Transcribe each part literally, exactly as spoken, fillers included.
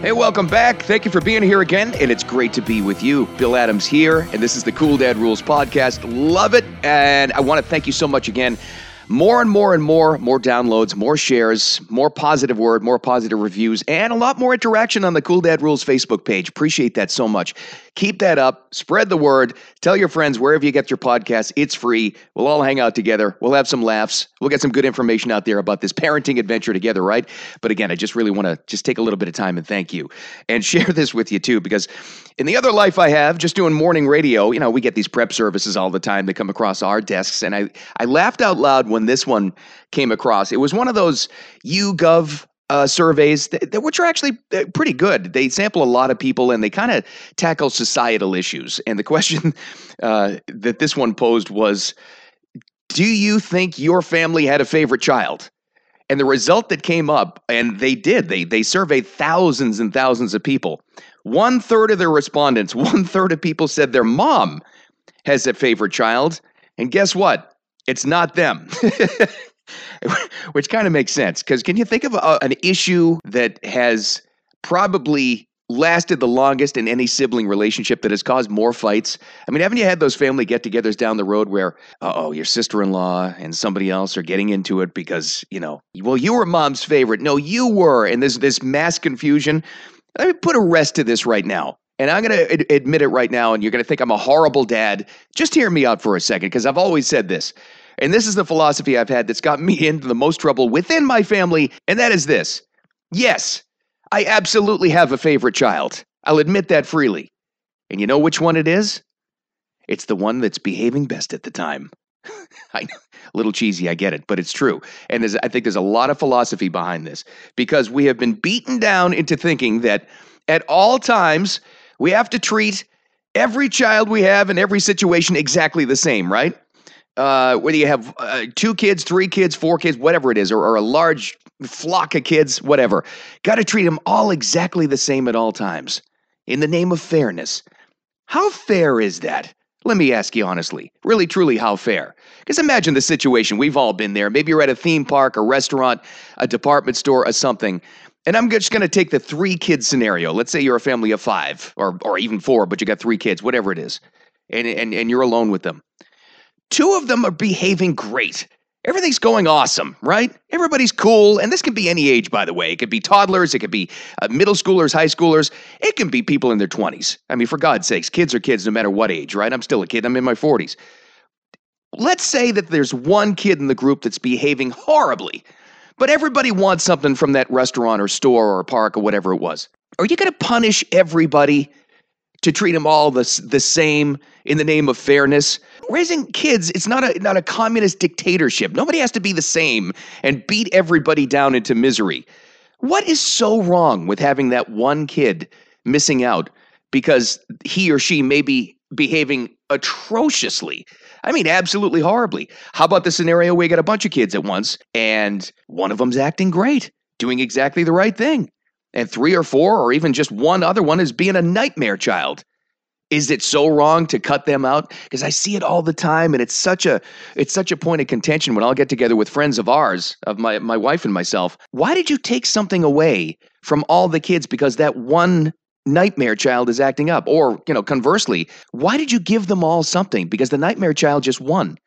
Hey, welcome back. Thank you for being here again, and it's great to be with you. Bill Adams here, and this is the Cool Dad Rules podcast. Love it, and I want to thank you so much again. More and more and more, more downloads, more shares, more positive word, more positive reviews, and a lot more interaction on the Cool Dad Rules Facebook page. Appreciate that so much. Keep that up. Spread the word. Tell your friends wherever you get your podcasts. It's free. We'll all hang out together. We'll have some laughs. We'll get some good information out there about this parenting adventure together, right? But again, I just really want to just take a little bit of time and thank you. And share this with you too, because in the other life I have, just doing morning radio, you know, we get these prep services all the time. They come across our desks, and I, I laughed out loud when this one came across. It was one of those YouGov uh, surveys, that, that, which are actually pretty good. They sample a lot of people, and they kind of tackle societal issues. And the question uh, that this one posed was, do you think your family had a favorite child? And the result that came up, and they did, they they surveyed thousands and thousands of people. One third of their respondents, one third of people said their mom has a favorite child. And guess what? It's not them, which kind of makes sense, because can you think of a, an issue that has probably lasted the longest in any sibling relationship that has caused more fights? I mean, haven't you had those family get-togethers down the road where, uh-oh, your sister-in-law and somebody else are getting into it because, you know, well, you were mom's favorite. No, you were. And there's this mass confusion. Let me put a rest to this right now. And I'm going to ad- admit it right now, and you're going to think I'm a horrible dad. Just hear me out for a second, because I've always said this. And this is the philosophy I've had that's got me into the most trouble within my family, and that is this. Yes, I absolutely have a favorite child. I'll admit that freely. And you know which one it is? It's the one that's behaving best at the time. I know, a little cheesy, I get it, but it's true. And there's, I think there's a lot of philosophy behind this, because we have been beaten down into thinking that at all times, we have to treat every child we have in every situation exactly the same, right? Uh, whether you have uh, two kids, three kids, four kids, whatever it is, or, or a large flock of kids, whatever. Got to treat them all exactly the same at all times in the name of fairness. How fair is that? Let me ask you honestly, really, truly, how fair? Because imagine the situation. We've all been there. Maybe you're at a theme park, a restaurant, a department store, or something. And I'm just going to take the three-kid scenario. Let's say you're a family of five or or even four, but you got three kids, whatever it is, and, and, and you're alone with them. Two of them are behaving great. Everything's going awesome, right? Everybody's cool. And this can be any age, by the way. It could be toddlers. It could be uh, middle schoolers, high schoolers. It can be people in their twenties. I mean, for God's sakes, kids are kids no matter what age, right? I'm still a kid. I'm in my forties. Let's say that there's one kid in the group that's behaving horribly. But everybody wants something from that restaurant or store or park or whatever it was. Are you going to punish everybody to treat them all the, the same in the name of fairness? Raising kids, it's not a not a communist dictatorship. Nobody has to be the same and beat everybody down into misery. What is so wrong with having that one kid missing out because he or she may be behaving atrociously? I mean, absolutely horribly. How about the scenario where you got a bunch of kids at once and one of them's acting great, doing exactly the right thing, and three or four or even just one other one is being a nightmare child? Is it so wrong to cut them out? Because I see it all the time, and it's such a it's such a point of contention when I'll get together with friends of ours, of my, my wife and myself. Why did you take something away from all the kids because that one nightmare child is acting up? Or, you know, conversely, why did you give them all something? Because the nightmare child just won.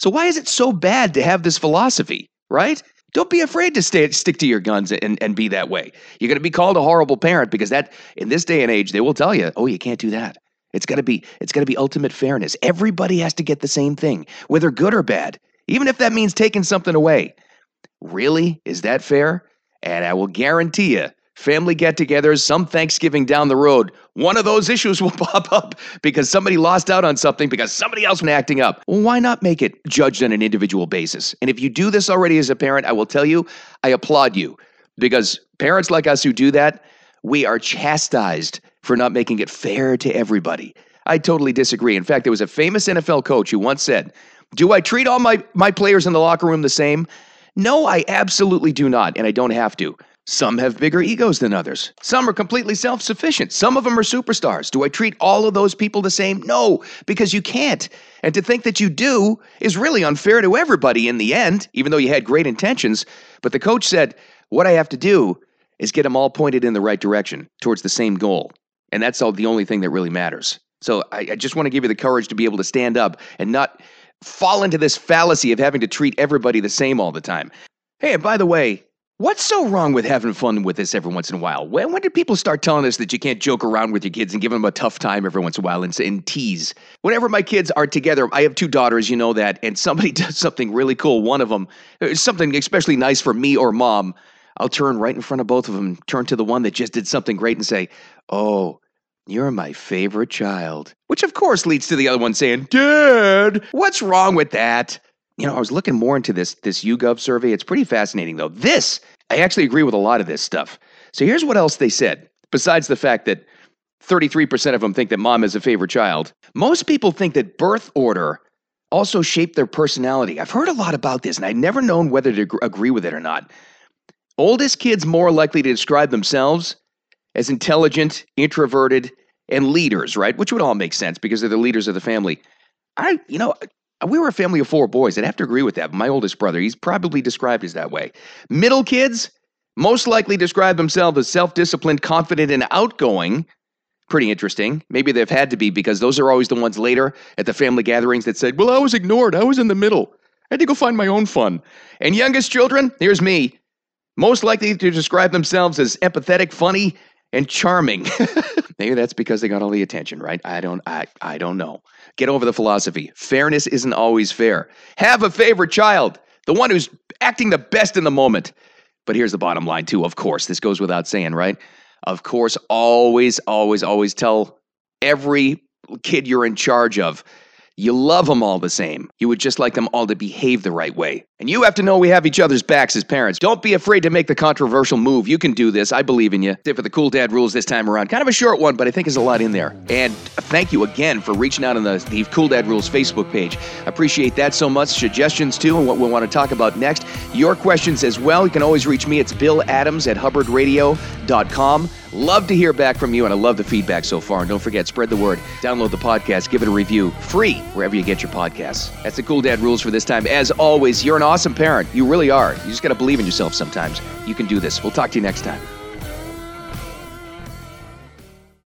So why is it so bad to have this philosophy, right? Don't be afraid to stay, stick to your guns and, and be that way. You're going to be called a horrible parent because that, in this day and age, they will tell you, oh, you can't do that. It's got to be, it's got to be ultimate fairness. Everybody has to get the same thing, whether good or bad, even if that means taking something away. Really? Is that fair? And I will guarantee you, family get-togethers, some Thanksgiving down the road, one of those issues will pop up because somebody lost out on something because somebody else was acting up. Well, why not make it judged on an individual basis? And if you do this already as a parent, I will tell you, I applaud you, because parents like us who do that, we are chastised for not making it fair to everybody. I totally disagree. In fact, there was a famous N F L coach who once said, do I treat all my, my players in the locker room the same? No, I absolutely do not, and I don't have to. Some have bigger egos than others. Some are completely self-sufficient. Some of them are superstars. Do I treat all of those people the same? No, because you can't. And to think that you do is really unfair to everybody in the end, even though you had great intentions. But the coach said, what I have to do is get them all pointed in the right direction towards the same goal. And that's all the only thing that really matters. So I, I just want to give you the courage to be able to stand up and not fall into this fallacy of having to treat everybody the same all the time. Hey, and by the way, what's so wrong with having fun with this every once in a while? When, when did people start telling us that you can't joke around with your kids and give them a tough time every once in a while and, and tease? Whenever my kids are together, I have two daughters, you know that, and somebody does something really cool, one of them, something especially nice for me or mom, I'll turn right in front of both of them, turn to the one that just did something great and say, oh, you're my favorite child. Which of course leads to the other one saying, Dad, what's wrong with that? You know, I was looking more into this, this YouGov survey. It's pretty fascinating though. This, I actually agree with a lot of this stuff. So here's what else they said. Besides the fact that thirty-three percent of them think that mom is a favorite child, most people think that birth order also shaped their personality. I've heard a lot about this and I've never known whether to agree with it or not. Oldest kids more likely to describe themselves as intelligent, introverted, and leaders, right? Which would all make sense because they're the leaders of the family. I, you know, we were a family of four boys. I'd have to agree with that. My oldest brother, he's probably described as that way. Middle kids most likely describe themselves as self-disciplined, confident, and outgoing. Pretty interesting. Maybe they've had to be because those are always the ones later at the family gatherings that said, well, I was ignored. I was in the middle. I had to go find my own fun. And youngest children, here's me. Most likely to describe themselves as empathetic, funny, and charming. Maybe that's because they got all the attention, right? I don't I, I don't know. Get over the philosophy. Fairness isn't always fair. Have a favorite child, the one who's acting the best in the moment. But here's the bottom line, too, of course. This goes without saying, right? Of course, always, always, always tell every kid you're in charge of, you love them all the same. You would just like them all to behave the right way. And you have to know we have each other's backs as parents. Don't be afraid to make the controversial move. You can do this. I believe in you. That's it for the Cool Dad Rules this time around. Kind of a short one, but I think there's a lot in there. And thank you again for reaching out on the, the Cool Dad Rules Facebook page. Appreciate that so much. Suggestions, too, and what we want to talk about next. Your questions as well. You can always reach me. It's Bill Adams at hubbard radio dot com. Love to hear back from you, and I love the feedback so far. And don't forget, spread the word. Download the podcast. Give it a review. Free wherever you get your podcasts. That's the Cool Dad Rules for this time. As always, you're an awesome parent. You really are. You just got to believe in yourself sometimes. You can do this. We'll talk to you next time.